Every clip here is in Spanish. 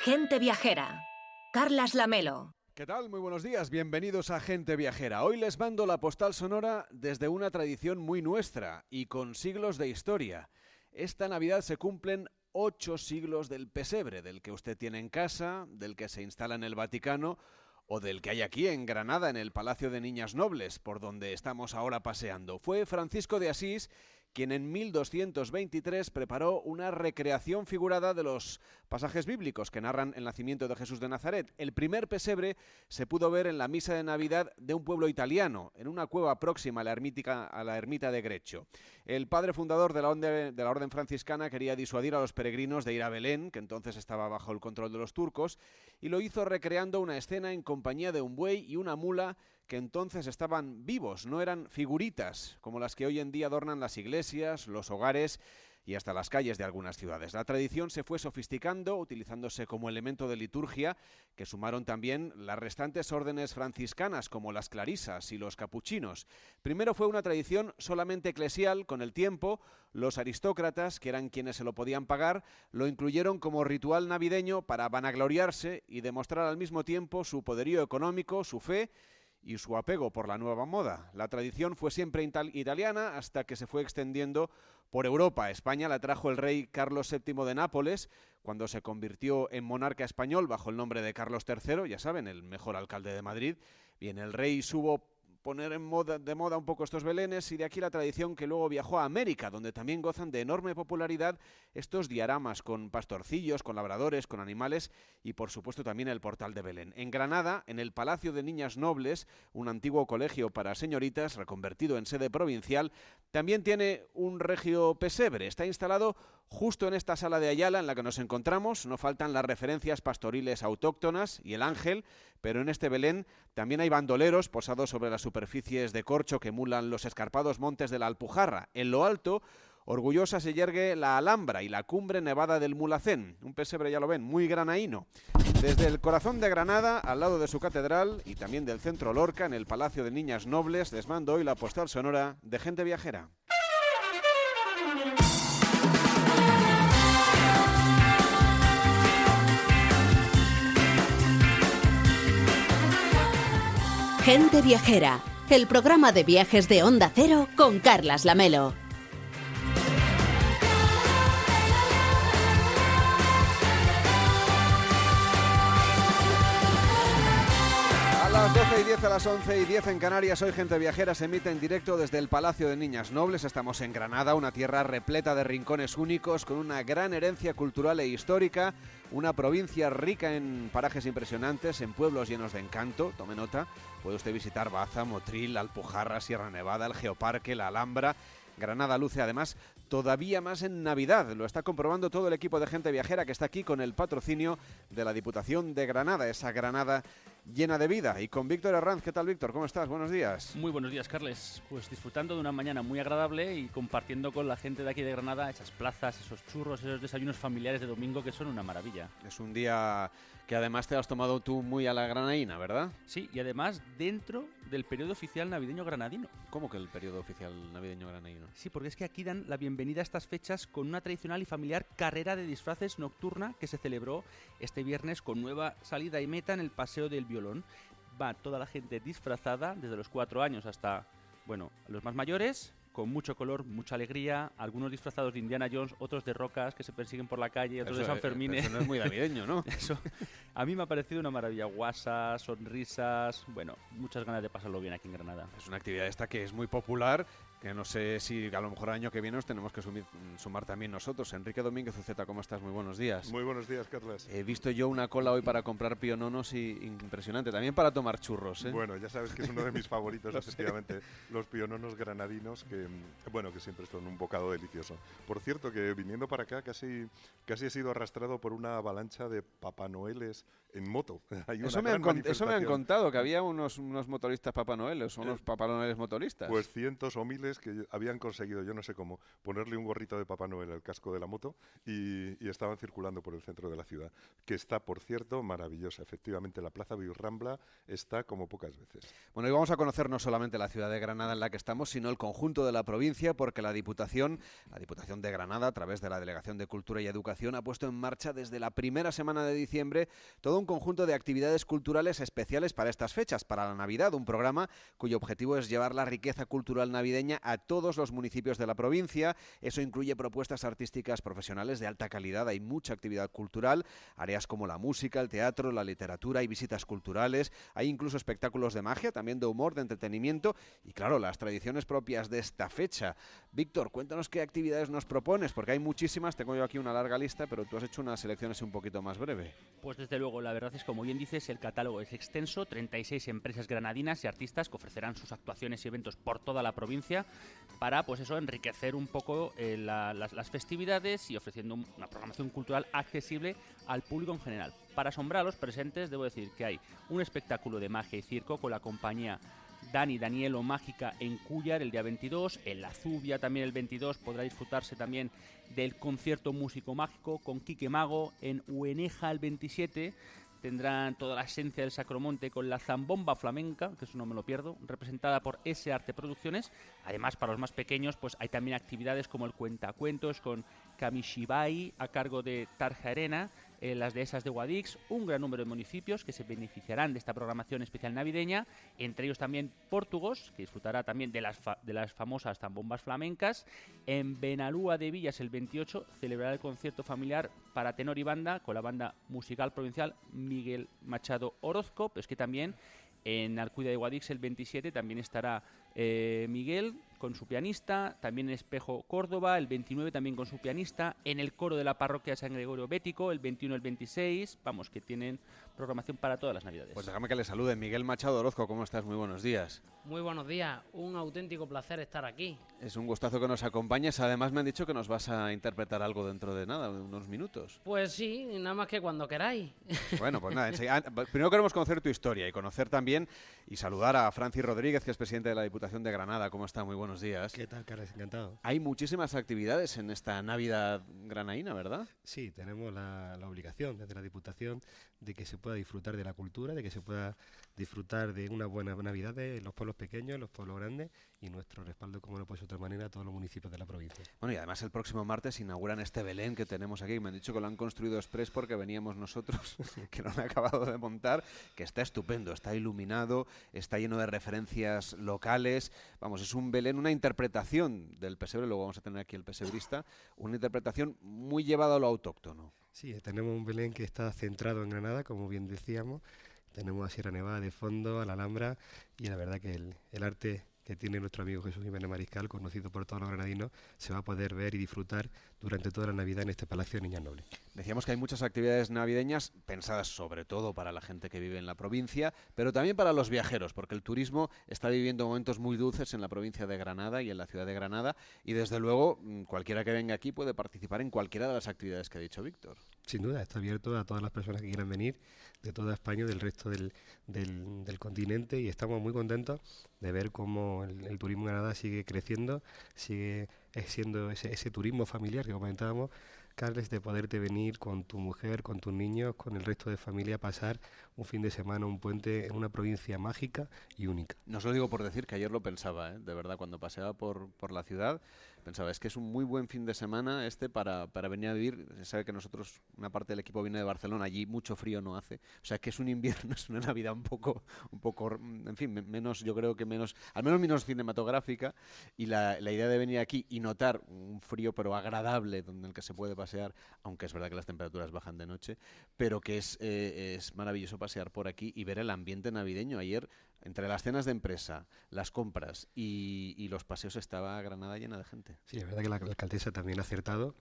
Gente Viajera, Carlos Lamelo. ¿Qué tal? Muy buenos días, bienvenidos a Gente Viajera. Hoy les mando la postal sonora desde una tradición muy nuestra y con siglos de historia. Esta Navidad se cumplen 8 siglos del pesebre, del que usted tiene en casa, del que se instala en el Vaticano o del que hay aquí en Granada, en el Palacio de Niñas Nobles, por donde estamos ahora paseando. Fue Francisco de Asís quien en 1223 preparó una recreación figurada de los pasajes bíblicos que narran el nacimiento de Jesús de Nazaret. El primer pesebre se pudo ver en la misa de Navidad de un pueblo italiano, en una cueva próxima a la ermita de Greccio. El padre fundador de la orden franciscana quería disuadir a los peregrinos de ir a Belén, que entonces estaba bajo el control de los turcos, y lo hizo recreando una escena en compañía de un buey y una mula que entonces estaban vivos, no eran figuritas como las que hoy en día adornan las iglesias, los hogares y hasta las calles de algunas ciudades. La tradición se fue sofisticando, utilizándose como elemento de liturgia, que sumaron también las restantes órdenes franciscanas, como las clarisas y los capuchinos. Primero fue una tradición solamente eclesial. Con el tiempo, los aristócratas, que eran quienes se lo podían pagar, lo incluyeron como ritual navideño para vanagloriarse y demostrar al mismo tiempo su poderío económico, su fe y su apego por la nueva moda. La tradición fue siempre italiana hasta que se fue extendiendo por Europa. A España la trajo el rey Carlos VII de Nápoles, cuando se convirtió en monarca español bajo el nombre de Carlos III, ya saben, el mejor alcalde de Madrid. Bien, el rey supo poner de moda un poco estos belenes, y de aquí la tradición que luego viajó a América, donde también gozan de enorme popularidad estos dioramas con pastorcillos, con labradores, con animales y por supuesto también el portal de Belén. En Granada, en el Palacio de Niñas Nobles, un antiguo colegio para señoritas reconvertido en sede provincial, también tiene un regio pesebre. Está instalado justo en esta sala de Ayala en la que nos encontramos. No faltan las referencias pastoriles autóctonas y el ángel, pero en este Belén también hay bandoleros posados sobre las superficies de corcho que emulan los escarpados montes de la Alpujarra. En lo alto, orgullosa, se yergue la Alhambra y la cumbre nevada del Mulacén. Un pesebre, ya lo ven, muy granaíno. Desde el corazón de Granada, al lado de su catedral y también del Centro Lorca, en el Palacio de Niñas Nobles, les mando hoy la postal sonora de Gente Viajera. Gente Viajera, el programa de viajes de Onda Cero con Carlos Lamelo. A las 12 y 10, a las 11 y 10 en Canarias, hoy Gente Viajera se emite en directo desde el Palacio de Niñas Nobles. Estamos en Granada, una tierra repleta de rincones únicos, con una gran herencia cultural e histórica, una provincia rica en parajes impresionantes, en pueblos llenos de encanto. Tome nota, puede usted visitar Baza, Motril, Alpujarra, Sierra Nevada, el Geoparque, la Alhambra. Granada luce además todavía más en Navidad. Lo está comprobando todo el equipo de Gente Viajera, que está aquí con el patrocinio de la Diputación de Granada, esa Granada llena de vida. Y con Víctor Herranz. ¿Qué tal, Víctor? ¿Cómo estás? Buenos días. Muy buenos días, Carles. Pues disfrutando de una mañana muy agradable y compartiendo con la gente de aquí de Granada esas plazas, esos churros, esos desayunos familiares de domingo que son una maravilla. Es un día que además te lo has tomado tú muy a la granaína, ¿verdad? Sí, y además dentro del periodo oficial navideño granadino. ¿Cómo que el periodo oficial navideño granadino? Sí, porque es que aquí dan la bienvenida a estas fechas con una tradicional y familiar carrera de disfraces nocturna que se celebró este viernes con nueva salida y meta en el Paseo del Biolón. Va toda la gente disfrazada, desde los 4 años hasta, bueno, los más mayores, con mucho color, mucha alegría, algunos disfrazados de Indiana Jones, otros de rocas que se persiguen por la calle, otros eso, de San Fermín. Eso no es muy navideño, ¿no? Eso, a mí me ha parecido una maravilla, guasas, sonrisas, bueno, muchas ganas de pasarlo bien aquí en Granada. Es una actividad esta que es muy popular, que no sé si a lo mejor el año que viene nos tenemos que sumar también nosotros. Enrique Domínguez, Zeta, ¿cómo estás? Muy buenos días. Muy buenos días, Carlos. He visto yo una cola hoy para comprar piononos y impresionante, también para tomar churros, ¿eh? Bueno, ya sabes que es uno de mis favoritos, lo efectivamente, sé. Los piononos granadinos, que bueno, que siempre son un bocado delicioso. Por cierto, que viniendo para acá casi he sido arrastrado por una avalancha de Papá Noeles en moto. Eso me han contado, que había unos motoristas Papá Noeles, unos Papá Noeles motoristas. Pues cientos o miles españoles que habían conseguido, yo no sé cómo, ponerle un gorrito de Papá Noel al casco de la moto y estaban circulando por el centro de la ciudad, que está, por cierto, maravillosa. Efectivamente, la plaza Bib-Rambla está como pocas veces. Bueno, y vamos a conocer no solamente la ciudad de Granada en la que estamos, sino el conjunto de la provincia, porque la Diputación de Granada, a través de la Delegación de Cultura y Educación, ha puesto en marcha desde la primera semana de diciembre todo un conjunto de actividades culturales especiales para estas fechas, para la Navidad, un programa cuyo objetivo es llevar la riqueza cultural navideña a todos los municipios de la provincia. Eso incluye propuestas artísticas profesionales de alta calidad, hay mucha actividad cultural, áreas como la música, el teatro, la literatura, hay visitas culturales, hay incluso espectáculos de magia, también de humor, de entretenimiento y, claro, las tradiciones propias de esta fecha. Víctor, cuéntanos qué actividades nos propones, porque hay muchísimas, tengo yo aquí una larga lista, pero tú has hecho unas selecciones un poquito más breve. Pues desde luego, la verdad es, como bien dices, el catálogo es extenso, 36 empresas granadinas y artistas que ofrecerán sus actuaciones y eventos por toda la provincia para, pues eso, enriquecer un poco las festividades y ofreciendo una programación cultural accesible al público en general. Para asombrar a los presentes, debo decir que hay un espectáculo de magia y circo con la compañía Dani Danielo Mágica en Cúllar el día 22, en La Zubia también el 22 podrá disfrutarse también del concierto músico mágico con Quique Mago, en Ueneja el 27 tendrán toda la esencia del Sacromonte con la Zambomba Flamenca, que eso no me lo pierdo, representada por S Arte Producciones. Además, para los más pequeños, pues hay también actividades como el Cuentacuentos con Kamishibai a cargo de Tarja Arena, las dehesas de Guadix, un gran número de municipios que se beneficiarán de esta programación especial navideña, entre ellos también Portugos, que disfrutará también de las famosas zambombas flamencas. En Benalúa de Villas el 28 celebrará el concierto familiar para tenor y banda con la banda musical provincial Miguel Machado Orozco, pues que también en Alcuida de Guadix el 27 también estará Miguel con su pianista, también en Espejo Córdoba el 29 también con su pianista, en el coro de la parroquia San Gregorio Bético el 21 el 26, vamos, que tienen programación para todas las navidades. Pues déjame que le salude, Miguel Machado Orozco, ¿cómo estás? Muy buenos días. Muy buenos días, un auténtico placer estar aquí. Es un gustazo que nos acompañes, además me han dicho que nos vas a interpretar algo dentro de nada, de unos minutos. Pues sí, nada más que cuando queráis. Bueno, pues nada, enseguida, primero queremos conocer tu historia y conocer también y saludar a Francis Rodríguez, que es presidente de la Diputación de Granada. ¿Cómo está? Muy buenos días. ¿Qué tal, Carlos? Encantado. Hay muchísimas actividades en esta Navidad granaína, ¿verdad? Sí, tenemos la obligación desde la Diputación de que se pueda disfrutar de la cultura, de que se pueda disfrutar de una buena Navidad en los pueblos pequeños, en los pueblos grandes, y nuestro respaldo, como no puede ser de otra manera, a todos los municipios de la provincia. Bueno, y además el próximo martes inauguran este Belén que tenemos aquí, me han dicho que lo han construido express porque veníamos nosotros, que no han acabado de montar, que está estupendo, está iluminado, está lleno de referencias locales, vamos, es un Belén, una interpretación del pesebre, luego vamos a tener aquí el pesebrista, una interpretación muy llevada a lo autóctono. Sí, tenemos un Belén que está centrado en Granada, como bien decíamos, tenemos a Sierra Nevada de fondo, a la Alhambra, y la verdad que el arte que tiene nuestro amigo Jesús Jiménez Mariscal, conocido por todos los granadinos, se va a poder ver y disfrutar durante toda la Navidad en este Palacio de Niñas Nobles. Decíamos que hay muchas actividades navideñas pensadas sobre todo para la gente que vive en la provincia, pero también para los viajeros, porque el turismo está viviendo momentos muy dulces en la provincia de Granada y en la ciudad de Granada, y desde luego cualquiera que venga aquí puede participar en cualquiera de las actividades que ha dicho Víctor. Sin duda, está abierto a todas las personas que quieran venir de toda España, del resto del continente, y estamos muy contentos de ver cómo el turismo en Granada sigue creciendo, sigue siendo ese turismo familiar que comentábamos, Carles, de poderte venir con tu mujer, con tus niños, con el resto de familia, pasar un fin de semana, un puente en una provincia mágica y única. No os lo digo por decir que ayer lo pensaba, ¿eh? De verdad, cuando paseaba por la ciudad, pensaba, es que es un muy buen fin de semana este para venir a vivir. Se sabe que nosotros, una parte del equipo viene de Barcelona, allí mucho frío no hace. O sea, que es un invierno, es una Navidad un poco en fin, menos, yo creo que menos, al menos menos cinematográfica, y la idea de venir aquí y notar un frío pero agradable en el que se puede pasear, aunque es verdad que las temperaturas bajan de noche, pero que es maravilloso pasear por aquí y ver el ambiente navideño. Ayer, entre las cenas de empresa, las compras y los paseos, estaba Granada llena de gente. Sí, es verdad que la alcaldesa también ha acertado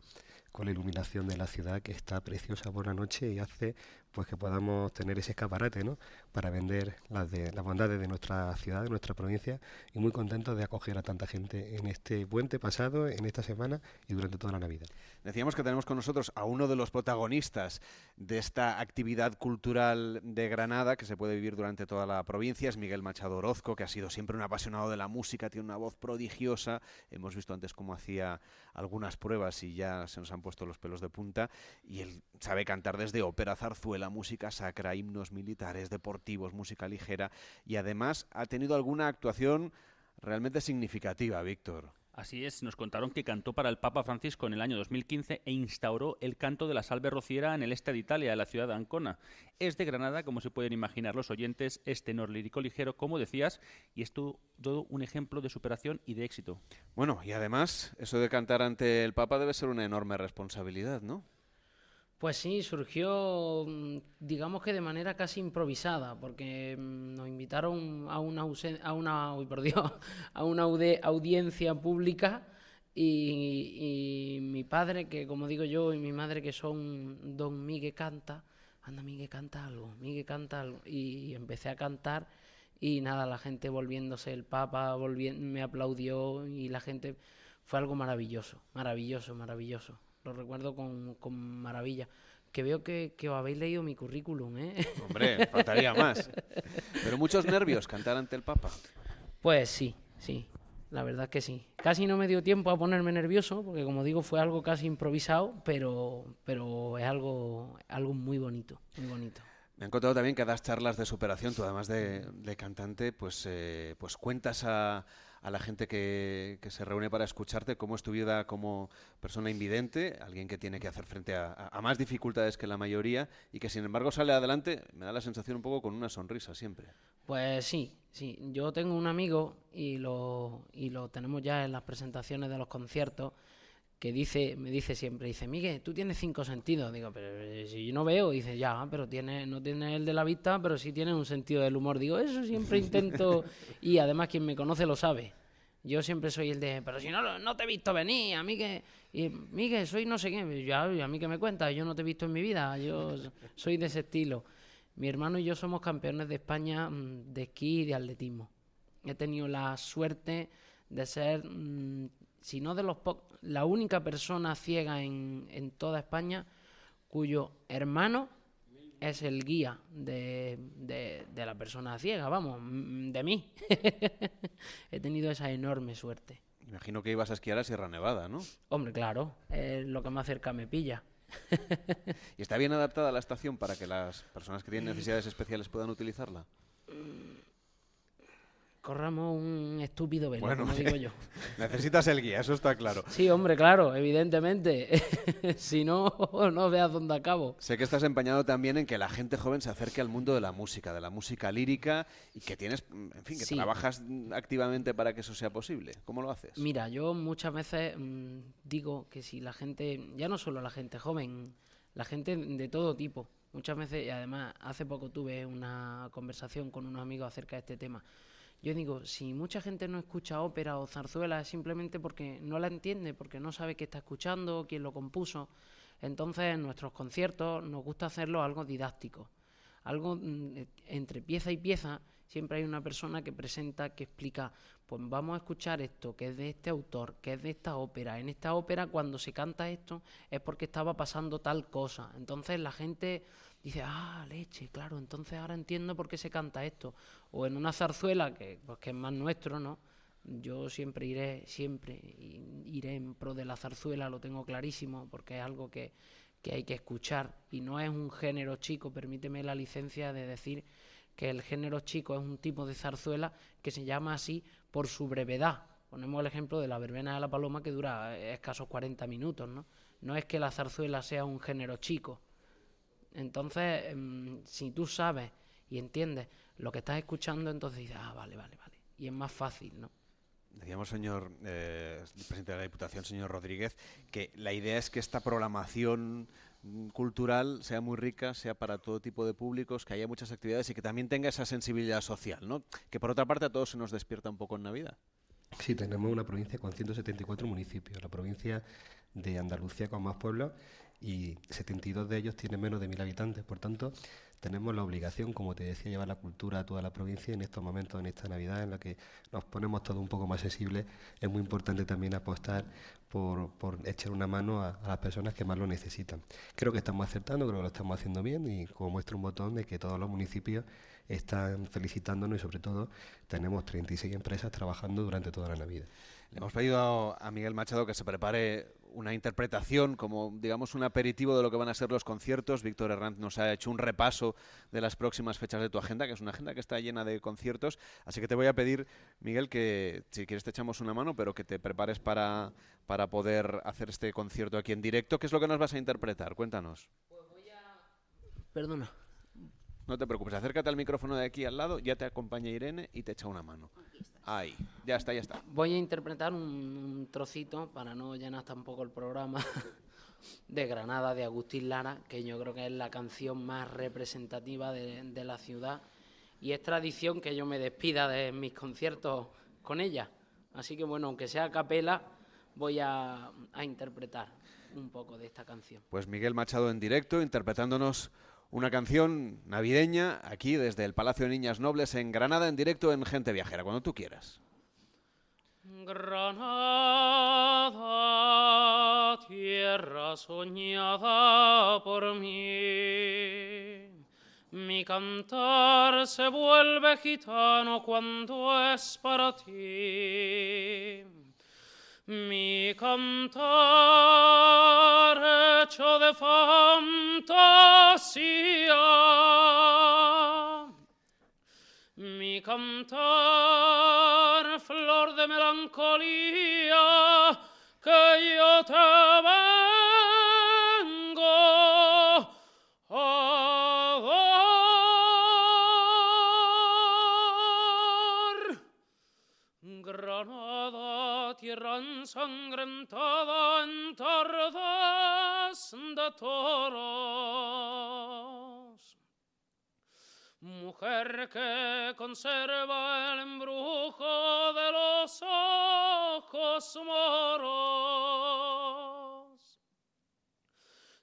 con la iluminación de la ciudad, que está preciosa por la noche y hace pues que podamos tener ese escaparate, ¿no?, para vender las bondades de nuestra ciudad, de nuestra provincia, y muy contentos de acoger a tanta gente en este puente pasado, en esta semana y durante toda la Navidad. Decíamos que tenemos con nosotros a uno de los protagonistas de esta actividad cultural de Granada, que se puede vivir durante toda la provincia. Es Miguel Machado Orozco, que ha sido siempre un apasionado de la música, tiene una voz prodigiosa. Hemos visto antes cómo hacía algunas pruebas y ya se nos han puesto los pelos de punta, y él sabe cantar desde ópera, zarzuela, música sacra, himnos militares, deportivos, música ligera, y además ha tenido alguna actuación realmente significativa, Víctor. Así es, nos contaron que cantó para el Papa Francisco en el año 2015 e instauró el canto de la Salve Rociera en el este de Italia, en la ciudad de Ancona. Es de Granada, como se pueden imaginar los oyentes, es tenor lírico ligero, como decías, y es todo un ejemplo de superación y de éxito. Bueno, y además, eso de cantar ante el Papa debe ser una enorme responsabilidad, ¿no? Pues sí, surgió, digamos que de manera casi improvisada, porque nos invitaron a una audiencia pública y mi padre, que como digo yo, y mi madre, que son don Miguel canta, anda Miguel canta algo, y empecé a cantar y nada, la gente volviéndose, el Papa me aplaudió y la gente, fue algo maravilloso, maravilloso, maravilloso. Lo recuerdo con maravilla. Que veo que habéis leído mi currículum, ¿eh? Hombre, faltaría más. Pero muchos nervios cantar ante el Papa. Pues sí, sí, la verdad es que sí. Casi no me dio tiempo a ponerme nervioso, porque como digo, fue algo casi improvisado, pero es algo muy bonito, muy bonito. Me han contado también que das charlas de superación. Tú, además de cantante, pues cuentas a la gente que se reúne para escucharte cómo es tu vida como persona invidente, alguien que tiene que hacer frente a más dificultades que la mayoría y que, sin embargo, sale adelante, me da la sensación un poco con una sonrisa siempre. Pues sí, sí. Yo tengo un amigo, y lo tenemos ya en las presentaciones de los conciertos, que me dice siempre, dice, Miguel, tú tienes 5 sentidos. Digo, pero si yo no veo. Dice, ya, pero no tiene el de la vista, pero sí tiene un sentido del humor. Digo, eso siempre intento, y además quien me conoce lo sabe. Yo siempre soy el de, pero si no te he visto venir, a mí que... Miguel, soy no sé qué, ya, a mí que me cuentas, yo no te he visto en mi vida, yo soy de ese estilo. Mi hermano y yo somos campeones de España de esquí y de atletismo. He tenido la suerte de ser... si no de los la única persona ciega en toda España cuyo hermano es el guía de la persona ciega, vamos, de mí. He tenido esa enorme suerte. Imagino que ibas a esquiar a Sierra Nevada, ¿no? Hombre, claro, es lo que más cerca me pilla. ¿Y está bien adaptada la estación para que las personas que tienen necesidades especiales puedan utilizarla? Corramos un estúpido velo, bueno, como digo yo. Necesitas el guía, eso está claro. Sí, hombre, claro, evidentemente. Si no, no veas dónde acabo. Sé que estás empeñado también en que la gente joven se acerque al mundo de la música lírica, y que tienes, en fin, que sí, trabajas activamente para que eso sea posible. ¿Cómo lo haces? Mira, yo muchas veces digo que si la gente, ya no solo la gente joven, la gente de todo tipo, muchas veces, y además hace poco tuve una conversación con unos amigos acerca de este tema. Yo digo, si mucha gente no escucha ópera o zarzuela es simplemente porque no la entiende, porque no sabe qué está escuchando, quién lo compuso. Entonces, en nuestros conciertos nos gusta hacerlo algo didáctico. Algo entre pieza y pieza, siempre hay una persona que presenta, que explica, pues vamos a escuchar esto, que es de este autor, que es de esta ópera. En esta ópera, cuando se canta esto, es porque estaba pasando tal cosa. Entonces la gente dice, ah, leche, claro, entonces ahora entiendo por qué se canta esto. O en una zarzuela, que es más nuestro, ¿no? Yo siempre iré en pro de la zarzuela, lo tengo clarísimo, porque es algo que hay que escuchar, y no es un género chico. Permíteme la licencia de decir que el género chico es un tipo de zarzuela que se llama así por su brevedad. Ponemos el ejemplo de la verbena de la paloma, que dura escasos 40 minutos, ¿no? No es que la zarzuela sea un género chico. Entonces, si tú sabes y entiendes lo que estás escuchando, entonces dices, ah, vale, y es más fácil, ¿no? Decíamos, señor presidente de la Diputación, señor Rodríguez, que la idea es que esta programación cultural sea muy rica, sea para todo tipo de públicos, que haya muchas actividades y que también tenga esa sensibilidad social, ¿no? Que por otra parte a todos se nos despierta un poco en Navidad. Sí, tenemos una provincia con 174 municipios, la provincia de Andalucía con más pueblos, y 72 de ellos tienen menos de 1.000 habitantes. Por tanto, tenemos la obligación, como te decía, de llevar la cultura a toda la provincia. En estos momentos, en esta Navidad, en la que nos ponemos todos un poco más sensibles, es muy importante también apostar por echar una mano a las personas que más lo necesitan. Creo que estamos acertando, creo que lo estamos haciendo bien, y como muestra un botón de que todos los municipios están felicitándonos, y sobre todo tenemos 36 empresas trabajando durante toda la Navidad. Le hemos pedido a Miguel Machado que se prepare una interpretación, como digamos un aperitivo de lo que van a ser los conciertos. Víctor Herranz nos ha hecho un repaso de las próximas fechas de tu agenda, que es una agenda que está llena de conciertos. Así que te voy a pedir, Miguel, que si quieres te echamos una mano, pero que te prepares para poder hacer este concierto aquí en directo. ¿Qué es lo que nos vas a interpretar? Cuéntanos. Pues voy a... Perdona. No te preocupes, acércate al micrófono de aquí al lado, ya te acompaña Irene y te echa una mano. Ahí, ya está, ya está. Voy a interpretar un trocito, para no llenar tampoco el programa, de Granada, de Agustín Lara, que yo creo que es la canción más representativa de la ciudad, y es tradición que yo me despida de mis conciertos con ella. Así que bueno, aunque sea a capela, voy a interpretar un poco de esta canción. Pues Miguel Machado en directo, interpretándonos una canción navideña, aquí desde el Palacio de Niñas Nobles en Granada, en directo en Gente Viajera, cuando tú quieras. Granada, tierra soñada por mí, mi cantar se vuelve gitano cuando es para ti. Mi cantar hecho de fantasía, mi cantar flor de melancolía, que yo te vengo a dar. Granada, tierra ensangrentada en tardes de toros, mujer que conserva el embrujo de los ojos moros.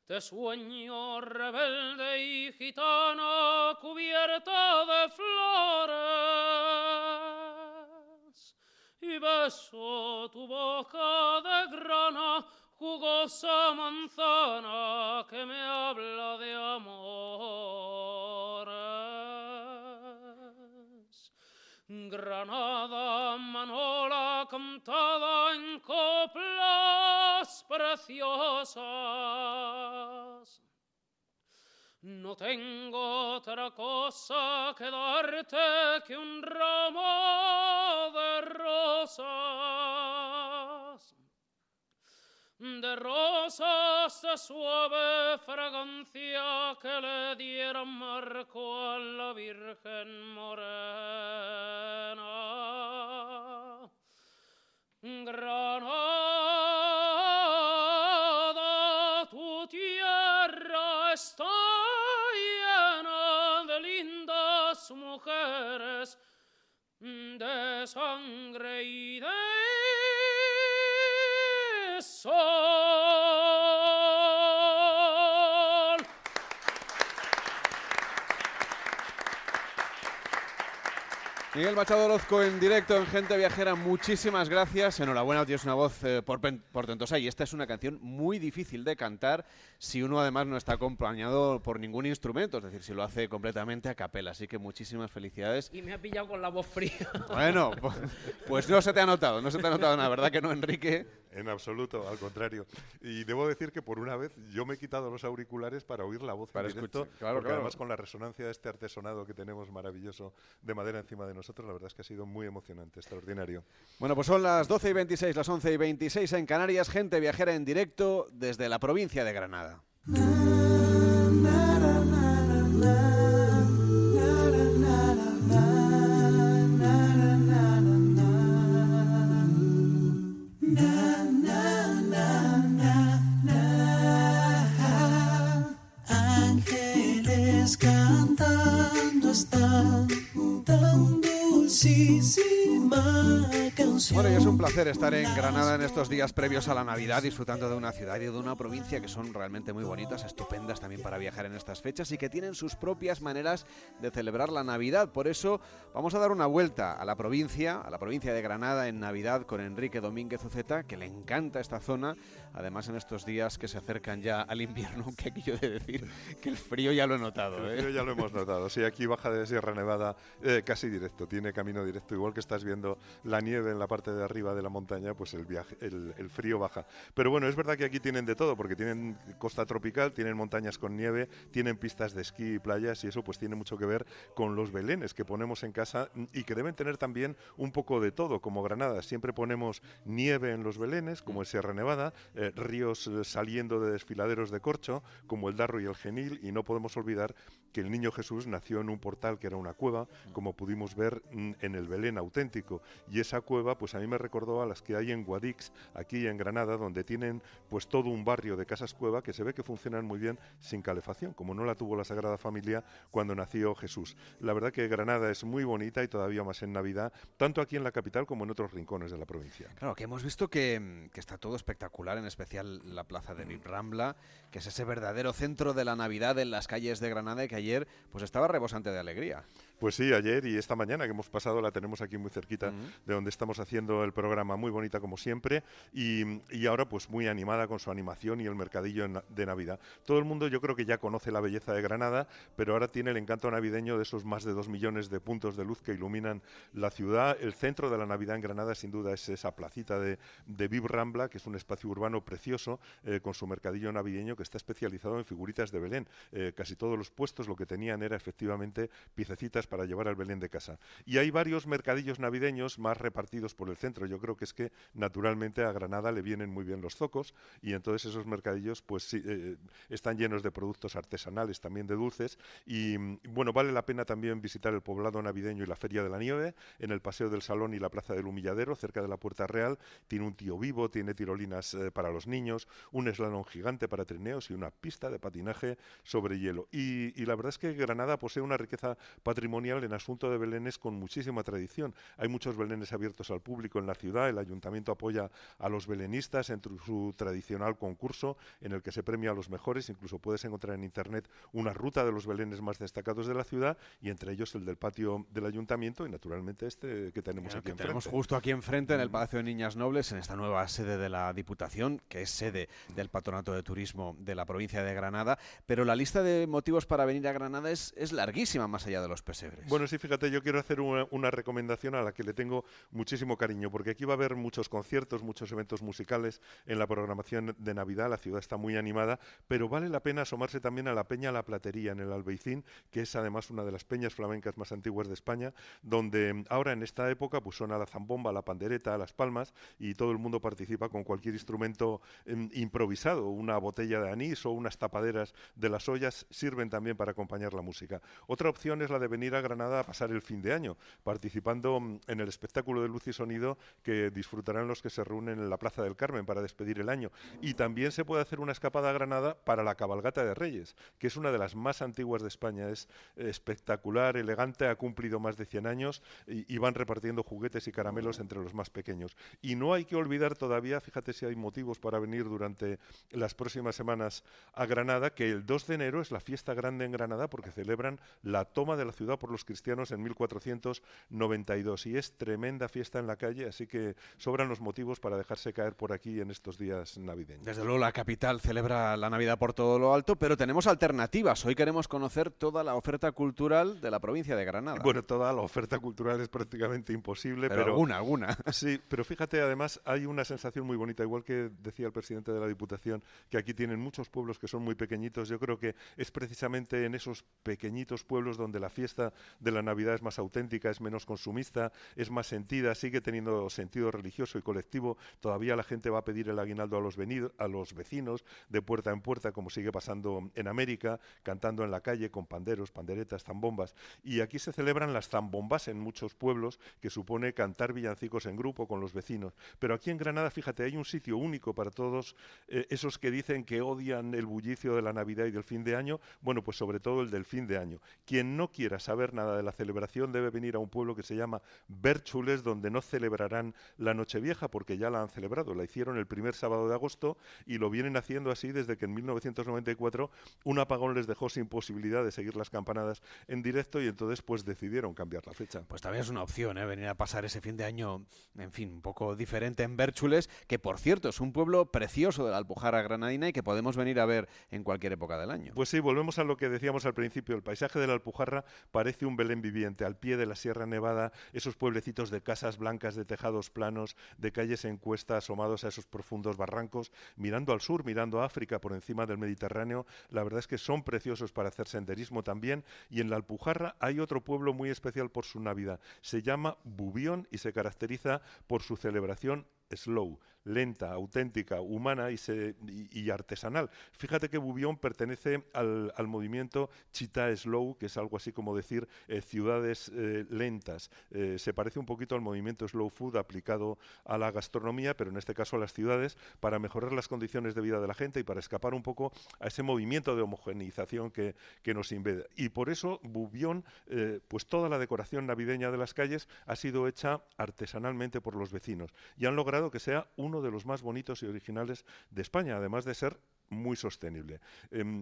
Te sueño rebelde y gitana, cubierta de flores, y beso tu boca de grana, jugosa manzana que me habla de amores. Granada, manola cantada en coplas preciosas, no tengo otra cosa que darte que un ramo de rosas de suave fragancia que le diera marco a la Virgen morena. Granada, tu tierra está llena de lindas mujeres, de sangre y de sol. Miguel Machado Orozco en directo en Gente Viajera, muchísimas gracias, enhorabuena, tienes una voz portentosa, y esta es una canción muy difícil de cantar si uno además no está acompañado por ningún instrumento, es decir, si lo hace completamente a capela, así que muchísimas felicidades. Y me ha pillado con la voz fría. Bueno, pues no se te ha notado, no se te ha notado nada, ¿verdad que no, Enrique? En absoluto, al contrario. Y debo decir que por una vez yo me he quitado los auriculares para oír la voz en directo, escuchar, claro, porque claro, además con la resonancia de este artesonado que tenemos maravilloso de madera encima de nosotros, la verdad es que ha sido muy emocionante, extraordinario. Bueno, pues son las 12 y 26, las 11 y 26 en Canarias, Gente Viajera en directo desde la provincia de Granada. Ángeles cantando están tan dulcísima canción. Bueno, y es un placer estar en Granada en estos días previos a la Navidad, disfrutando de una ciudad y de una provincia que son realmente muy bonitas, estupendas también para viajar en estas fechas y que tienen sus propias maneras de celebrar la Navidad. Por eso vamos a dar una vuelta a la provincia de Granada en Navidad con Enrique Domínguez, Zeta, que le encanta esta zona, además en estos días que se acercan ya al invierno, que aquí yo he de decir que el frío ya lo he notado. El frío ya lo hemos notado, sí, aquí baja de Sierra Nevada casi directo, tiene camino directo, igual que estás viendo la nieve en la parte de arriba de la montaña, pues el frío baja. Pero bueno, es verdad que aquí tienen de todo, porque tienen costa tropical, tienen montañas con nieve, tienen pistas de esquí y playas, y eso pues tiene mucho que ver con los belenes que ponemos en casa y que deben tener también un poco de todo, como Granada. Siempre ponemos nieve en los belenes, como en Sierra Nevada, ríos saliendo de desfiladeros de corcho, como el Darro y el Genil, y no podemos olvidar que el niño Jesús nació en un portal que era una cueva, como pudimos ver en el Belén auténtico, y esa cueva pues a mí me recordó a las que hay en Guadix, aquí en Granada, donde tienen pues todo un barrio de casas cueva que se ve que funcionan muy bien sin calefacción, como no la tuvo la Sagrada Familia cuando nació Jesús. La verdad que Granada es muy bonita y todavía más en Navidad, tanto aquí en la capital como en otros rincones de la provincia. Claro, que hemos visto que está todo espectacular, en especial la plaza de Bib-Rambla, que es ese verdadero centro de la Navidad en las calles de Granada, y que ayer pues estaba rebosante de alegría. Pues sí, ayer y esta mañana que hemos pasado la tenemos aquí muy cerquita de donde estamos haciendo el programa, muy bonita como siempre, y ahora pues muy animada con su animación y el mercadillo de Navidad. Todo el mundo yo creo que ya conoce la belleza de Granada, pero ahora tiene el encanto navideño de esos más de 2 millones de puntos de luz que iluminan la ciudad. El centro de la Navidad en Granada sin duda es esa placita de Bib-Rambla, que es un espacio urbano precioso con su mercadillo navideño que está especializado en figuritas de Belén. Casi todos los puestos lo que tenían era efectivamente piececitas para llevar al Belén de casa. Y hay varios mercadillos navideños más repartidos por el centro. Yo creo que es que naturalmente a Granada le vienen muy bien los zocos y entonces esos mercadillos pues sí, están llenos de productos artesanales, también de dulces, y bueno, vale la pena también visitar el poblado navideño y la Feria de la Nieve en el Paseo del Salón y la Plaza del Humilladero, cerca de la Puerta Real. Tiene un tío vivo, tiene tirolinas para los niños, un eslalón gigante para trineos y una pista de patinaje sobre hielo. Y la verdad es que Granada posee una riqueza patrimonial en asunto de belenes con muchísima tradición. Hay muchos belenes abiertos al público en la ciudad, el ayuntamiento apoya a los belenistas en su tradicional concurso en el que se premia a los mejores. Incluso puedes encontrar en internet una ruta de los belenes más destacados de la ciudad, y entre ellos el del patio del ayuntamiento y naturalmente este que tenemos aquí enfrente. Tenemos justo aquí enfrente en el Palacio de Niñas Nobles, en esta nueva sede de la Diputación, que es sede del Patronato de Turismo de la provincia de Granada, pero la lista de motivos para venir a Granada es larguísima, más allá de los pesebres. Bueno, sí, fíjate, yo quiero hacer una recomendación a la que le tengo muchísimo cariño, porque aquí va a haber muchos conciertos, muchos eventos musicales en la programación de Navidad. La ciudad está muy animada, pero vale la pena asomarse también a la Peña La Platería en el Albaicín, que es además una de las peñas flamencas más antiguas de España, donde ahora en esta época pues suena la zambomba, la pandereta, las palmas, y todo el mundo participa con cualquier instrumento improvisado. Una botella de anís o unas tapaderas de las ollas sirven también para acompañar la música. Otra opción es la de venir a Granada a pasar el fin de año, participando en el espectáculo de luz y sonido que disfrutarán los que se reúnen en la Plaza del Carmen para despedir el año. Y también se puede hacer una escapada a Granada para la Cabalgata de Reyes, que es una de las más antiguas de España. Es espectacular, elegante, ha cumplido más de 100 años y van repartiendo juguetes y caramelos entre los más pequeños. Y no hay que olvidar todavía, fíjate si hay motivos para venir durante las próximas semanas a Granada, que el 2 de enero es la fiesta grande en Granada porque celebran la toma de la ciudad por los cristianos en 1492, y es tremenda fiesta en la calle, así que sobran los motivos para dejarse caer por aquí en estos días navideños. Desde luego la capital celebra la Navidad por todo lo alto, pero tenemos alternativas. Hoy queremos conocer toda la oferta cultural de la provincia de Granada. Bueno, toda la oferta cultural es prácticamente imposible, pero alguna. Sí, pero fíjate, además hay una sensación muy bonita, igual que decía el presidente de la Diputación, que aquí tienen muchos pueblos que son muy pequeñitos. Yo creo que es precisamente en esos pequeñitos pueblos donde la fiesta de la Navidad es más auténtica, es menos consumista, es más sentida, sigue teniendo sentido religioso y colectivo. Todavía la gente va a pedir el aguinaldo a los vecinos, de puerta en puerta, como sigue pasando en América, cantando en la calle con panderos, panderetas, zambombas. Y aquí se celebran las zambombas en muchos pueblos, que supone cantar villancicos en grupo con los vecinos. Pero aquí en Granada, fíjate, hay un sitio único para todos esos que dicen que odian el bullicio de la Navidad y del fin de año. Bueno, pues sobre todo el del fin de año. Quien no quiera saber nada de la celebración debe venir a un pueblo que se llama Berchules, donde no celebrarán la Nochevieja, porque ya la han celebrado, la hicieron el primer sábado de agosto y lo vienen haciendo así desde que en 1994 un apagón les dejó sin posibilidad de seguir las campanadas en directo y entonces pues decidieron cambiar la fecha. Pues también es una opción, ¿eh? Venir a pasar ese fin de año, en fin, un poco diferente en Berchules, que por cierto es un pueblo precioso de la Alpujarra granadina y que podemos venir a ver en cualquier época del año. Pues sí, volvemos a lo que decíamos al principio, el paisaje de la Alpujarra parece un Belén viviente, al pie de la Sierra Nevada, esos pueblecitos de casas blancas, de tejados planos, de calles en cuesta, asomados a esos profundos barrancos, mirando al sur, mirando a África por encima del Mediterráneo, la verdad es que son preciosos para hacer senderismo también, y en la Alpujarra hay otro pueblo muy especial por su Navidad, se llama Bubión y se caracteriza por su celebración slow, lenta, auténtica, humana y artesanal. Fíjate que Bubión pertenece al movimiento Chita Slow, que es algo así como decir ciudades lentas. Se parece un poquito al movimiento Slow Food aplicado a la gastronomía, pero en este caso a las ciudades, para mejorar las condiciones de vida de la gente y para escapar un poco a ese movimiento de homogeneización que nos invade. Y por eso Bubión, pues toda la decoración navideña de las calles ha sido hecha artesanalmente por los vecinos y han logrado que sea uno de los más bonitos y originales de España, además de ser muy sostenible.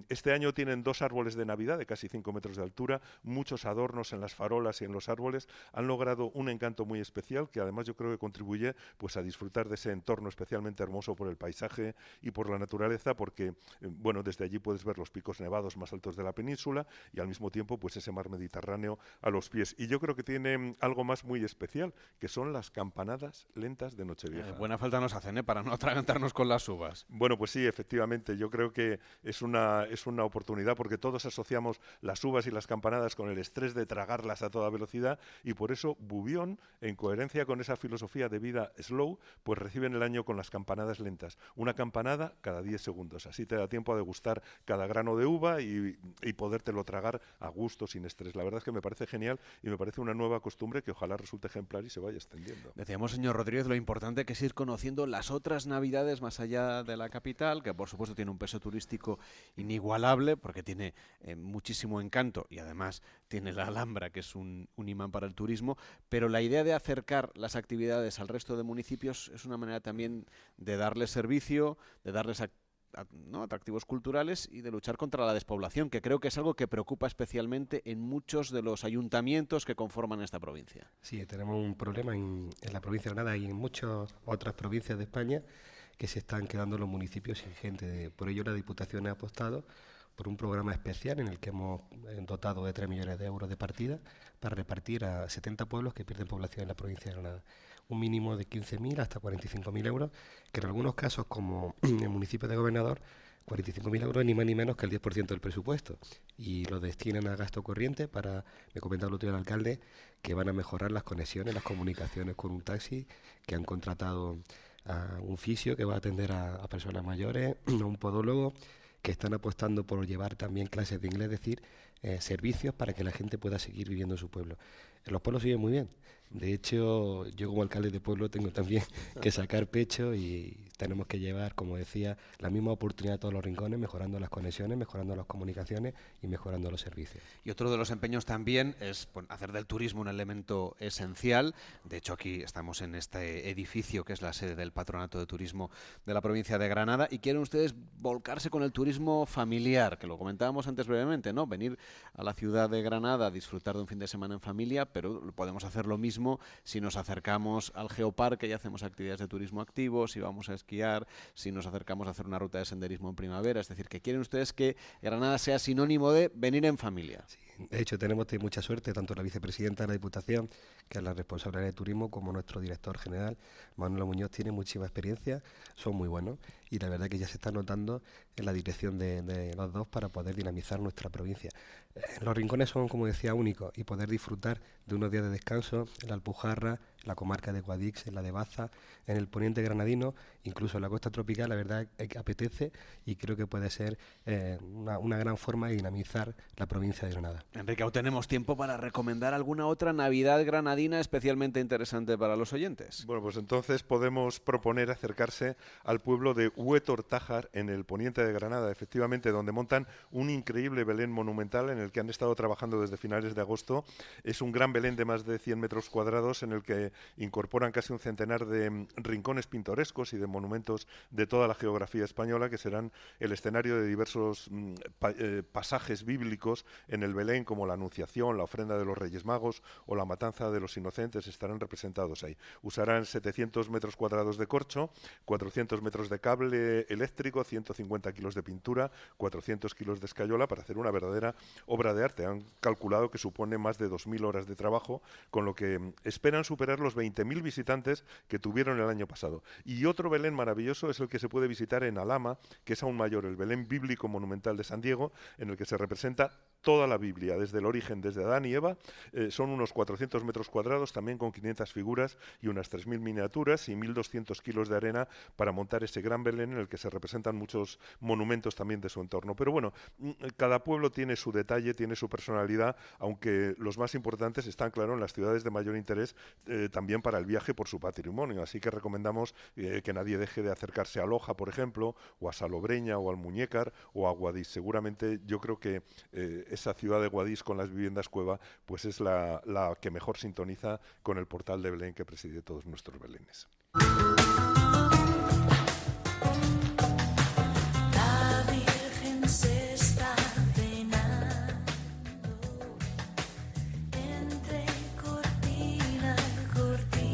Este año tienen 2 árboles de Navidad de casi 5 metros de altura, muchos adornos en las farolas y en los árboles, han logrado un encanto muy especial que además yo creo que contribuye pues a disfrutar de ese entorno especialmente hermoso por el paisaje y por la naturaleza, porque bueno, desde allí puedes ver los picos nevados más altos de la península y al mismo tiempo pues ese mar Mediterráneo a los pies. Y yo creo que tiene algo más muy especial, que son las campanadas lentas de Nochevieja. Buena falta nos hacen, ¿eh? Para no atragantarnos con las uvas. Bueno, pues sí, efectivamente. Yo creo que es una oportunidad porque todos asociamos las uvas y las campanadas con el estrés de tragarlas a toda velocidad y por eso Bubión, en coherencia con esa filosofía de vida slow, pues reciben el año con las campanadas lentas. Una campanada cada 10 segundos. Así te da tiempo a degustar cada grano de uva y podértelo tragar a gusto, sin estrés. La verdad es que me parece genial y me parece una nueva costumbre que ojalá resulte ejemplar y se vaya extendiendo. Decíamos, señor Rodríguez, lo importante que es ir conociendo las otras Navidades más allá de la capital, que por supuesto tiene un peso turístico inigualable porque tiene muchísimo encanto y además tiene la Alhambra, que es un imán para el turismo, pero la idea de acercar las actividades al resto de municipios es una manera también de darles servicio, de darles atractivos culturales y de luchar contra la despoblación, que creo que es algo que preocupa especialmente en muchos de los ayuntamientos que conforman esta provincia. Sí, tenemos un problema en la provincia de Granada y en muchas otras provincias de España, que se están quedando los municipios sin gente. Por ello la Diputación ha apostado por un programa especial en el que hemos dotado de 3 millones de euros de partida para repartir a 70 pueblos que pierden población en la provincia de Granada. Un mínimo de 15.000 hasta 45.000 euros, que en algunos casos, como en el municipio de Gobernador, 45.000 euros ni más ni menos que el 10% del presupuesto. Y lo destinan a gasto corriente para, me comentaba el otro día el alcalde, que van a mejorar las conexiones, las comunicaciones con un taxi, que han contratado a un fisio que va a atender a personas mayores, a un podólogo, que están apostando por llevar también clases de inglés, es decir, servicios para que la gente pueda seguir viviendo en su pueblo. Los pueblos viven muy bien. De hecho, yo como alcalde de pueblo tengo también que sacar pecho y tenemos que llevar, como decía, la misma oportunidad a todos los rincones, mejorando las conexiones, mejorando las comunicaciones y mejorando los servicios. Y otro de los empeños también es hacer del turismo un elemento esencial. De hecho, aquí estamos en este edificio que es la sede del Patronato de Turismo de la provincia de Granada y quieren ustedes volcarse con el turismo familiar, que lo comentábamos antes brevemente, ¿no? Venir a la ciudad de Granada a disfrutar de un fin de semana en familia, pero podemos hacer lo mismo si nos acercamos al Geoparque y hacemos actividades de turismo activo, si vamos a esquiar, si nos acercamos a hacer una ruta de senderismo en primavera. Es decir, que quieren ustedes que Granada sea sinónimo de venir en familia. Sí, de hecho, tenemos mucha suerte, tanto la vicepresidenta de la Diputación, que es la responsable de turismo, como nuestro director general, Manuel Muñoz, tiene muchísima experiencia, son muy buenos y la verdad que ya se está notando en la dirección de los dos para poder dinamizar nuestra provincia. Los rincones son, como decía, únicos y poder disfrutar de unos días de descanso en la Alpujarra, en la comarca de Guadix, en la de Baza, en el poniente granadino, incluso en la costa tropical, la verdad que apetece y creo que puede ser una gran forma de dinamizar la provincia de Granada. Enrique, ¿aún tenemos tiempo para recomendar alguna otra Navidad granadina especialmente interesante para los oyentes? Bueno, pues entonces podemos proponer acercarse al pueblo de Huétor-Tájar, en el poniente de Granada, efectivamente, donde montan un increíble Belén monumental en el que han estado trabajando desde finales de agosto. Es un gran Belén de más de 100 metros cuadrados en el que incorporan casi un centenar de rincones pintorescos y de monumentos de toda la geografía española que serán el escenario de diversos pasajes bíblicos en el Belén, como la Anunciación, la ofrenda de los Reyes Magos o la matanza de los inocentes, estarán representados ahí. Usarán 700 metros cuadrados de corcho, 400 metros de cable eléctrico, 150 kilos de pintura, 400 kilos de escayola para hacer una verdadera obra de arte. Han calculado que supone más de 2.000 horas de trabajo, con lo que esperan superar los 20.000 visitantes que tuvieron el año pasado. Y otro Belén maravilloso es el que se puede visitar en Alhama, que es aún mayor, el Belén bíblico monumental de San Diego, en el que se representa toda la Biblia, desde el origen, desde Adán y Eva. Son unos 400 metros cuadrados, también con 500 figuras y unas 3.000 miniaturas y 1.200 kilos de arena para montar ese gran Belén en el que se representan muchos monumentos también de su entorno. Pero bueno, cada pueblo tiene su detalle, tiene su personalidad, aunque los más importantes están, claro, en las ciudades de mayor interés también para el viaje por su patrimonio. Así que recomendamos que nadie deje de acercarse a Loja, por ejemplo, o a Salobreña, o al Muñécar, o a Guadix. Seguramente yo creo que esa ciudad de Guadix con las viviendas cueva, pues es la que mejor sintoniza con el portal de Belén que preside todos nuestros belenes. La Virgen se está cenando entre cortina y cortina.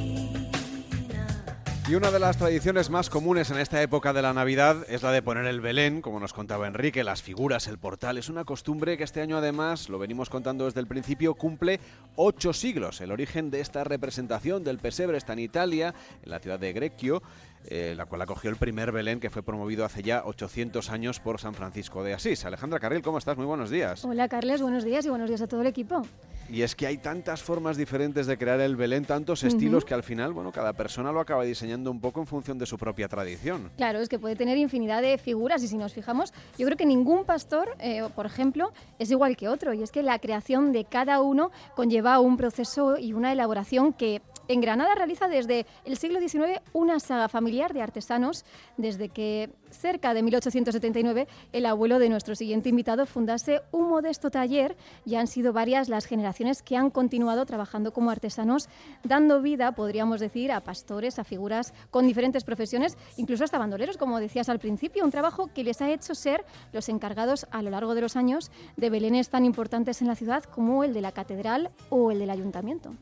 Y una de las tradiciones más comunes en esta época de la Navidad es la de poner el Belén, como nos contaba Enrique, las figuras, el portal. Es una costumbre que este año, además, lo venimos contando desde el principio, cumple 8 siglos. El origen de esta representación del pesebre está en Italia, en la ciudad de Greccio, la cual acogió el primer Belén que fue promovido hace ya 800 años por San Francisco de Asís. Alejandra Carril, ¿cómo estás? Muy buenos días. Hola, Carles, buenos días y buenos días a todo el equipo. Y es que hay tantas formas diferentes de crear el Belén, tantos estilos que al final, bueno, cada persona lo acaba diseñando un poco en función de su propia tradición. Claro, es que puede tener infinidad de figuras y si nos fijamos, yo creo que ningún pastor, por ejemplo, es igual que otro. Y es que la creación de cada uno conlleva un proceso y una elaboración que en Granada realiza desde el siglo XIX una saga familiar de artesanos, desde que cerca de 1879 el abuelo de nuestro siguiente invitado fundase un modesto taller. Ya han sido varias las generaciones que han continuado trabajando como artesanos, dando vida, podríamos decir, a pastores, a figuras con diferentes profesiones, incluso hasta bandoleros, como decías al principio, un trabajo que les ha hecho ser los encargados a lo largo de los años de belenes tan importantes en la ciudad como el de la catedral o el del ayuntamiento.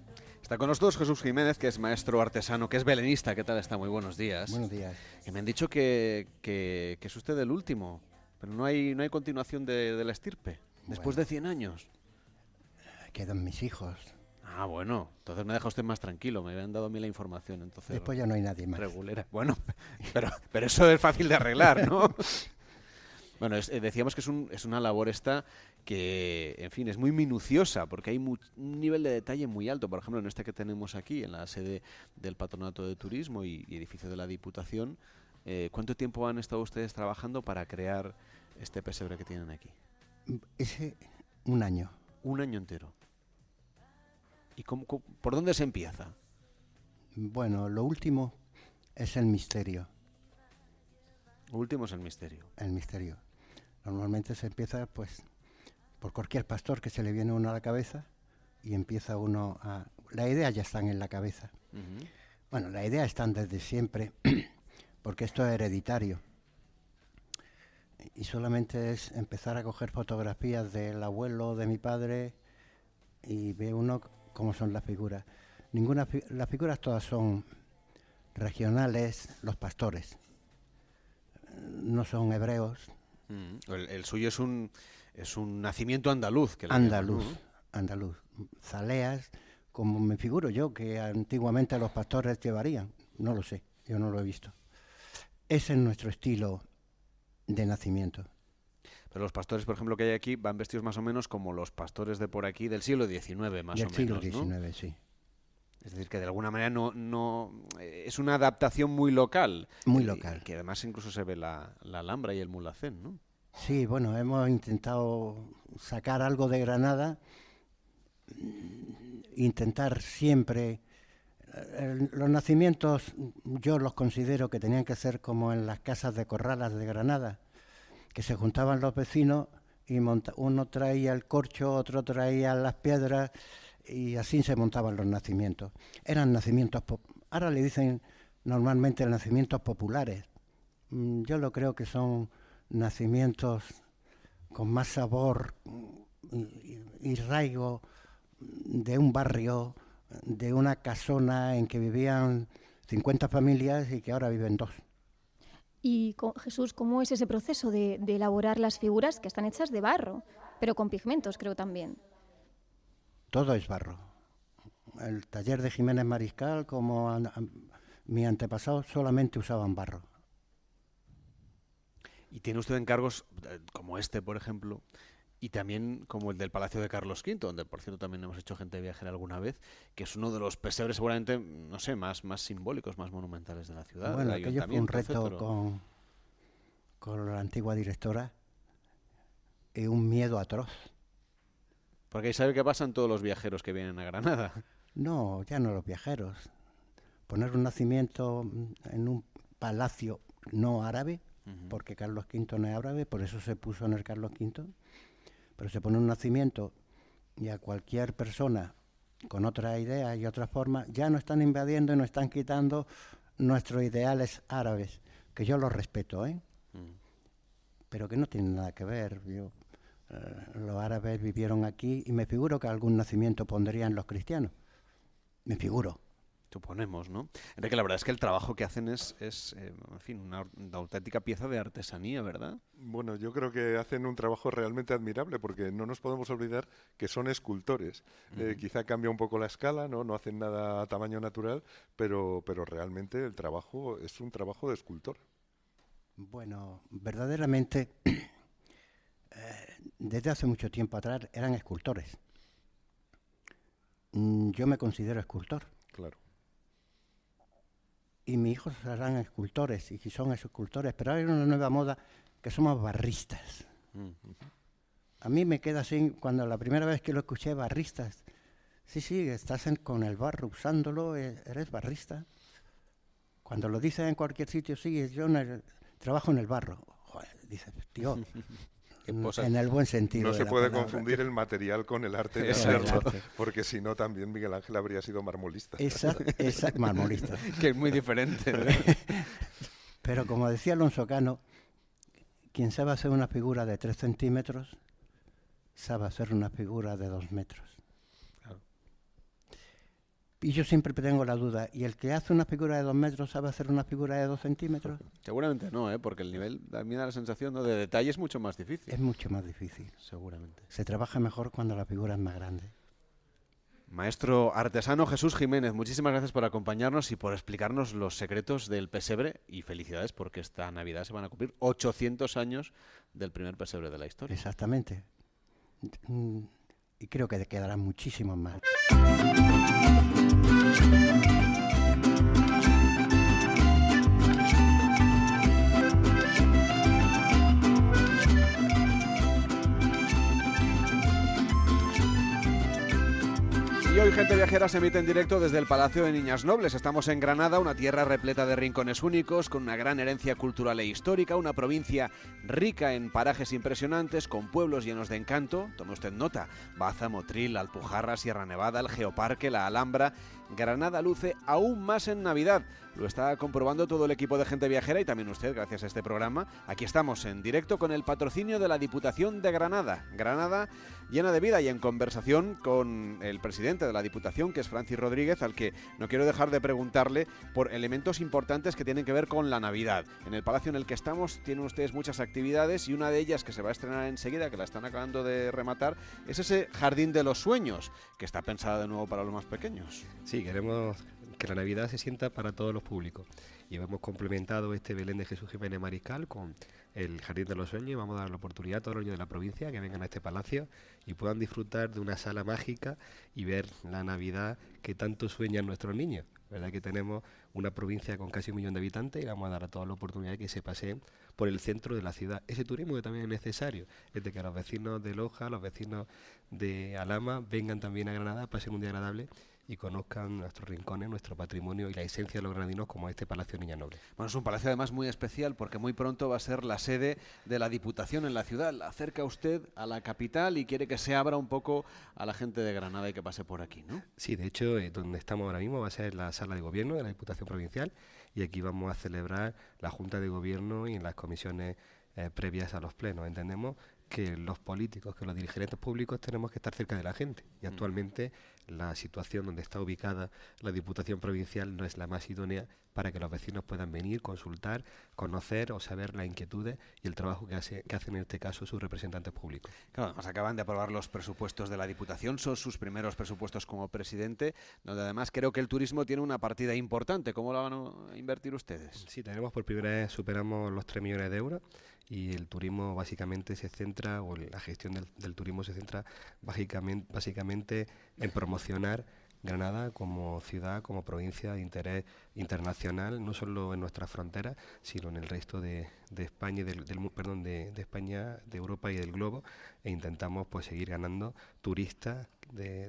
Está con nosotros Jesús Jiménez, que es maestro artesano, que es belenista. ¿Qué tal está? Muy buenos días. Buenos días. Y me han dicho que es usted el último, pero no hay continuación de la estirpe. Después de 100 años. Quedan mis hijos. Ah, bueno. Entonces me deja usted más tranquilo. Me habían dado a mí la información. Entonces, después ya no hay nadie más. Regulera. Bueno, pero eso es fácil de arreglar, ¿no? Bueno, decíamos que es una labor esta que, en fin, es muy minuciosa porque hay un nivel de detalle muy alto. Por ejemplo, en esta que tenemos aquí, en la sede del Patronato de Turismo y edificio de la Diputación, ¿cuánto tiempo han estado ustedes trabajando para crear este pesebre que tienen aquí? Un año. Un año entero. ¿Y por dónde se empieza? Bueno, lo último es el misterio. Lo último es el misterio. El misterio. Normalmente se empieza, pues, por cualquier pastor que se le viene uno a la cabeza y empieza uno a... La idea ya están en la cabeza. Uh-huh. Bueno, la idea están desde siempre, porque esto es hereditario. Y solamente es empezar a coger fotografías del abuelo, de mi padre, y ve uno cómo son las figuras. Las figuras todas son regionales, los pastores. No son hebreos. El suyo es un nacimiento andaluz. Andaluz. Zaleas, como me figuro yo, que antiguamente los pastores llevarían. No lo sé, yo no lo he visto. Ese es nuestro estilo de nacimiento. Pero los pastores, por ejemplo, que hay aquí, van vestidos más o menos como los pastores de por aquí del siglo XIX, más o menos, ¿no? Del siglo XIX, sí. Es decir, que de alguna manera es una adaptación muy local. Muy local. Que además incluso se ve la Alhambra y el Mulacén, ¿no? Sí, bueno, hemos intentado sacar algo de Granada, intentar siempre los nacimientos yo los considero que tenían que ser como en las casas de corralas de Granada, que se juntaban los vecinos y uno traía el corcho, otro traía las piedras y así se montaban los nacimientos. Eran nacimientos, ahora le dicen normalmente nacimientos populares. Yo lo creo que son nacimientos con más sabor y raigo de un barrio, de una casona en que vivían 50 familias y que ahora viven 2. Y Jesús, ¿cómo es ese proceso de elaborar las figuras que están hechas de barro, pero con pigmentos, creo también? Todo es barro. El taller de Jiménez Mariscal, como mi antepasado, solamente usaban barro. Y tiene usted encargos como este, por ejemplo, y también como el del Palacio de Carlos V, donde, por cierto, también hemos hecho Gente Viajera alguna vez, que es uno de los pesebres seguramente, no sé, más simbólicos, más monumentales de la ciudad. Bueno, aquello fue un reto con la antigua directora y un miedo atroz. Porque ahí sabe qué pasan todos los viajeros que vienen a Granada. No, ya no los viajeros. Poner un nacimiento en un palacio no árabe, porque Carlos V no es árabe, por eso se puso en el Carlos V, pero se pone un nacimiento y a cualquier persona con otras ideas y otras formas, ya nos están invadiendo y nos están quitando nuestros ideales árabes, que yo los respeto, pero que no tienen nada que ver. Yo, los árabes vivieron aquí y me figuro que algún nacimiento pondrían los cristianos, me figuro. Suponemos, ¿no? Enrique, la verdad es que el trabajo que hacen es en fin, una auténtica pieza de artesanía, ¿verdad? Bueno, yo creo que hacen un trabajo realmente admirable, porque no nos podemos olvidar que son escultores. Quizá cambia un poco la escala, ¿no? No hacen nada a tamaño natural, pero realmente el trabajo es un trabajo de escultor. Bueno, verdaderamente, desde hace mucho tiempo atrás eran escultores. Yo me considero escultor. Claro. Y mis hijos serán escultores, y son escultores, pero hay una nueva moda que somos barristas. A mí me queda así, cuando la primera vez que lo escuché, barristas. Sí, estás con el barro usándolo, eres barrista. Cuando lo dices en cualquier sitio, sí, yo trabajo en el barro. Joder, dices, tío, en el buen sentido. No se puede confundir el material con el arte de hacerlo, porque si no también Miguel Ángel habría sido marmolista. Exacto, marmolista. Que es muy diferente, ¿no? Pero como decía Alonso Cano, quien sabe hacer una figura de 3 centímetros, sabe hacer una figura de 2 metros. Claro. Y yo siempre tengo la duda, ¿y el que hace una figura de 2 metros sabe hacer una figura de 2 centímetros? Seguramente no, porque el nivel también da la sensación, ¿no?, de detalle es mucho más difícil. Es mucho más difícil. Seguramente. Se trabaja mejor cuando la figura es más grande. Maestro artesano Jesús Jiménez, muchísimas gracias por acompañarnos y por explicarnos los secretos del pesebre, y felicidades porque esta Navidad se van a cumplir 800 años del primer pesebre de la historia. Exactamente. Y creo que quedarán muchísimos más. Y hoy Gente Viajera se emite en directo desde el Palacio de Niñas Nobles. Estamos en Granada, una tierra repleta de rincones únicos, con una gran herencia cultural e histórica, una provincia rica en parajes impresionantes, con pueblos llenos de encanto. Tome usted nota: Baza, Motril, Alpujarra, Sierra Nevada, el Geoparque, la Alhambra. Granada luce aún más en Navidad. Lo está comprobando todo el equipo de Gente Viajera y también usted, gracias a este programa. Aquí estamos en directo con el patrocinio de la Diputación de Granada. Granada llena de vida, y en conversación con el presidente de la Diputación, que es Francis Rodríguez, al que no quiero dejar de preguntarle por elementos importantes que tienen que ver con la Navidad. En el palacio en el que estamos tienen ustedes muchas actividades, y una de ellas que se va a estrenar enseguida, que la están acabando de rematar, es ese Jardín de los Sueños, que está pensada de nuevo para los más pequeños. Sí, queremos que la Navidad se sienta para todos los públicos. Y hemos complementado este Belén de Jesús Jiménez Mariscal con el Jardín de los Sueños, y vamos a dar la oportunidad a todos los niños de la provincia que vengan a este palacio y puedan disfrutar de una sala mágica y ver la Navidad que tanto sueñan nuestros niños. La verdad que tenemos una provincia con casi 1 millón de habitantes y vamos a dar a todos la oportunidad de que se paseen por el centro de la ciudad. Ese turismo que también es necesario, es de que los vecinos de Loja, los vecinos de Alhama vengan también a Granada, pasen un día agradable y conozcan nuestros rincones, nuestro patrimonio y la esencia de los granadinos como este Palacio de Niñas Nobles. Bueno, es un palacio además muy especial porque muy pronto va a ser la sede de la Diputación en la ciudad. La acerca usted a la capital y quiere que se abra un poco a la gente de Granada y que pase por aquí, ¿no? Sí, de hecho, donde estamos ahora mismo va a ser la sala de gobierno de la Diputación Provincial y aquí vamos a celebrar la Junta de Gobierno y en las comisiones previas a los plenos. Entendemos que los políticos, que los dirigentes públicos tenemos que estar cerca de la gente y actualmente la situación donde está ubicada la Diputación Provincial no es la más idónea para que los vecinos puedan venir, consultar, conocer o saber las inquietudes y el trabajo que hacen en este caso sus representantes públicos. Claro, además acaban de aprobar los presupuestos de la Diputación, son sus primeros presupuestos como presidente, donde además creo que el turismo tiene una partida importante. ¿Cómo la van a invertir ustedes? Sí, tenemos por primera vez, superamos los 3 millones de euros y el turismo básicamente se centra, o la gestión del turismo se centra básicamente en promocionar Granada como ciudad, como provincia de interés internacional, no solo en nuestras fronteras, sino en el resto de España, de España, de Europa y del globo, e intentamos pues seguir ganando turistas.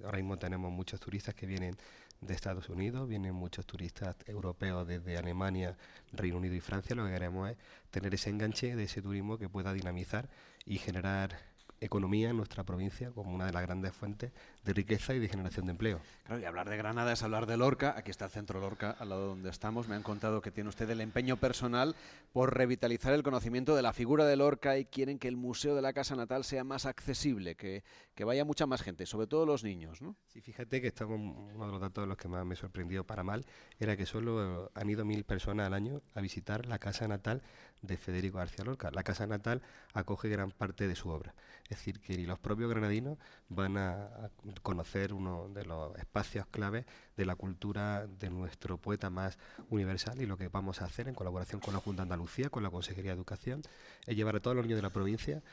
Ahora mismo tenemos muchos turistas que vienen de Estados Unidos, vienen muchos turistas europeos desde Alemania, Reino Unido y Francia. Lo que queremos es tener ese enganche de ese turismo que pueda dinamizar y generar economía en nuestra provincia como una de las grandes fuentes de riqueza y de generación de empleo. Claro, y hablar de Granada es hablar de Lorca. Aquí está el Centro Lorca, al lado donde estamos. Me han contado que tiene usted el empeño personal por revitalizar el conocimiento de la figura de Lorca y quieren que el Museo de la Casa Natal sea más accesible, que vaya mucha más gente, sobre todo los niños, ¿no? Sí, fíjate que estamos, uno de los datos de los que más me sorprendió para mal era que solo han ido 1000 personas al año a visitar la Casa Natal de Federico García Lorca. La Casa Natal acoge gran parte de su obra. Es decir, que los propios granadinos van a conocer uno de los espacios clave de la cultura de nuestro poeta más universal, y lo que vamos a hacer en colaboración con la Junta de Andalucía, con la Consejería de Educación, es llevar a todos los niños de la provincia,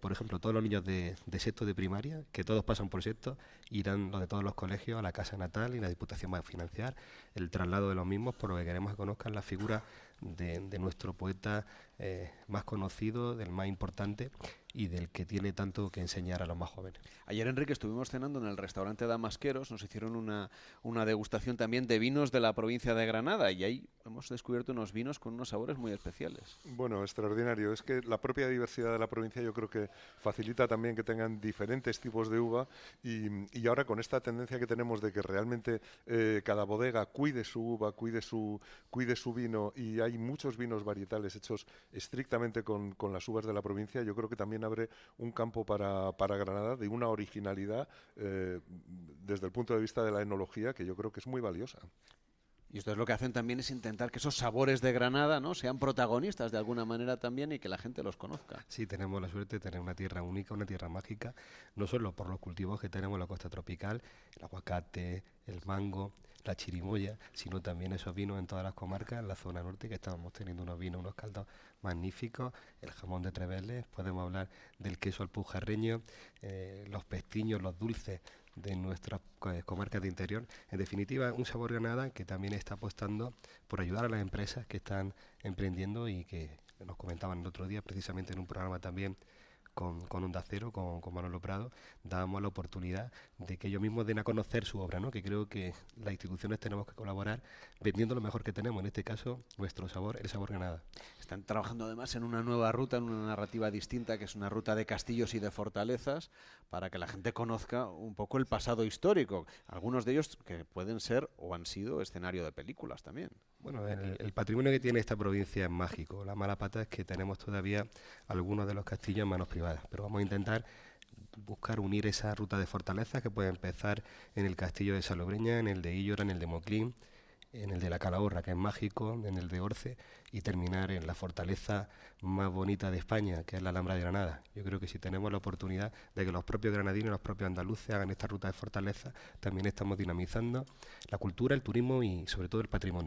por ejemplo, todos los niños de sexto de primaria, que todos pasan por sexto, irán los de todos los colegios a la Casa Natal y la Diputación va a financiar el traslado de los mismos, por lo que queremos que conozcan la figura de nuestro poeta más conocido, del más importante y del que tiene tanto que enseñar a los más jóvenes. Ayer, Enrique, estuvimos cenando en el restaurante Damasqueros, nos hicieron una degustación también de vinos de la provincia de Granada y ahí hemos descubierto unos vinos con unos sabores muy especiales. Bueno, extraordinario. Es que la propia diversidad de la provincia yo creo que facilita también que tengan diferentes tipos de uva y ahora con esta tendencia que tenemos de que realmente cada bodega cuide su uva, cuide su vino, y hay muchos vinos varietales hechos estrictamente con las uvas de la provincia, yo creo que también abre un campo para Granada de una originalidad desde el punto de vista de la enología que yo creo que es muy valiosa. Y ustedes lo que hacen también es intentar que esos sabores de Granada, ¿no?, sean protagonistas de alguna manera también y que la gente los conozca. Sí, tenemos la suerte de tener una tierra única, una tierra mágica, no solo por los cultivos que tenemos en la costa tropical, el aguacate, el mango, la chirimoya, sino también esos vinos en todas las comarcas, en la zona norte, que estábamos teniendo unos vinos, unos caldos magníficos, el jamón de Treveles, podemos hablar del queso alpujarreño, los pestiños, los dulces de nuestras comarcas de interior. En definitiva, un sabor Granada que también está apostando por ayudar a las empresas que están emprendiendo y que nos comentaban el otro día, precisamente en un programa también con Onda Cero, con Manolo Prado, dábamos la oportunidad de que ellos mismos den a conocer su obra, ¿no? Que creo que las instituciones tenemos que colaborar vendiendo lo mejor que tenemos, en este caso nuestro sabor, el sabor Granada. Están trabajando además en una nueva ruta, en una narrativa distinta, que es una ruta de castillos y de fortalezas, para que la gente conozca un poco el pasado histórico, algunos de ellos que pueden ser o han sido escenario de películas también. Bueno, el patrimonio que tiene esta provincia es mágico. La mala pata es que tenemos todavía algunos de los castillos en manos privadas, pero vamos a intentar buscar unir esa ruta de fortalezas que puede empezar en el castillo de Salobreña, en el de Íllora, en el de Moclín, en el de la Calahorra, que es mágico, en el de Orce, y terminar en la fortaleza más bonita de España, que es la Alhambra de Granada. Yo creo que si tenemos la oportunidad de que los propios granadinos, los propios andaluces hagan esta ruta de fortaleza, también estamos dinamizando la cultura, el turismo y sobre todo el patrimonio.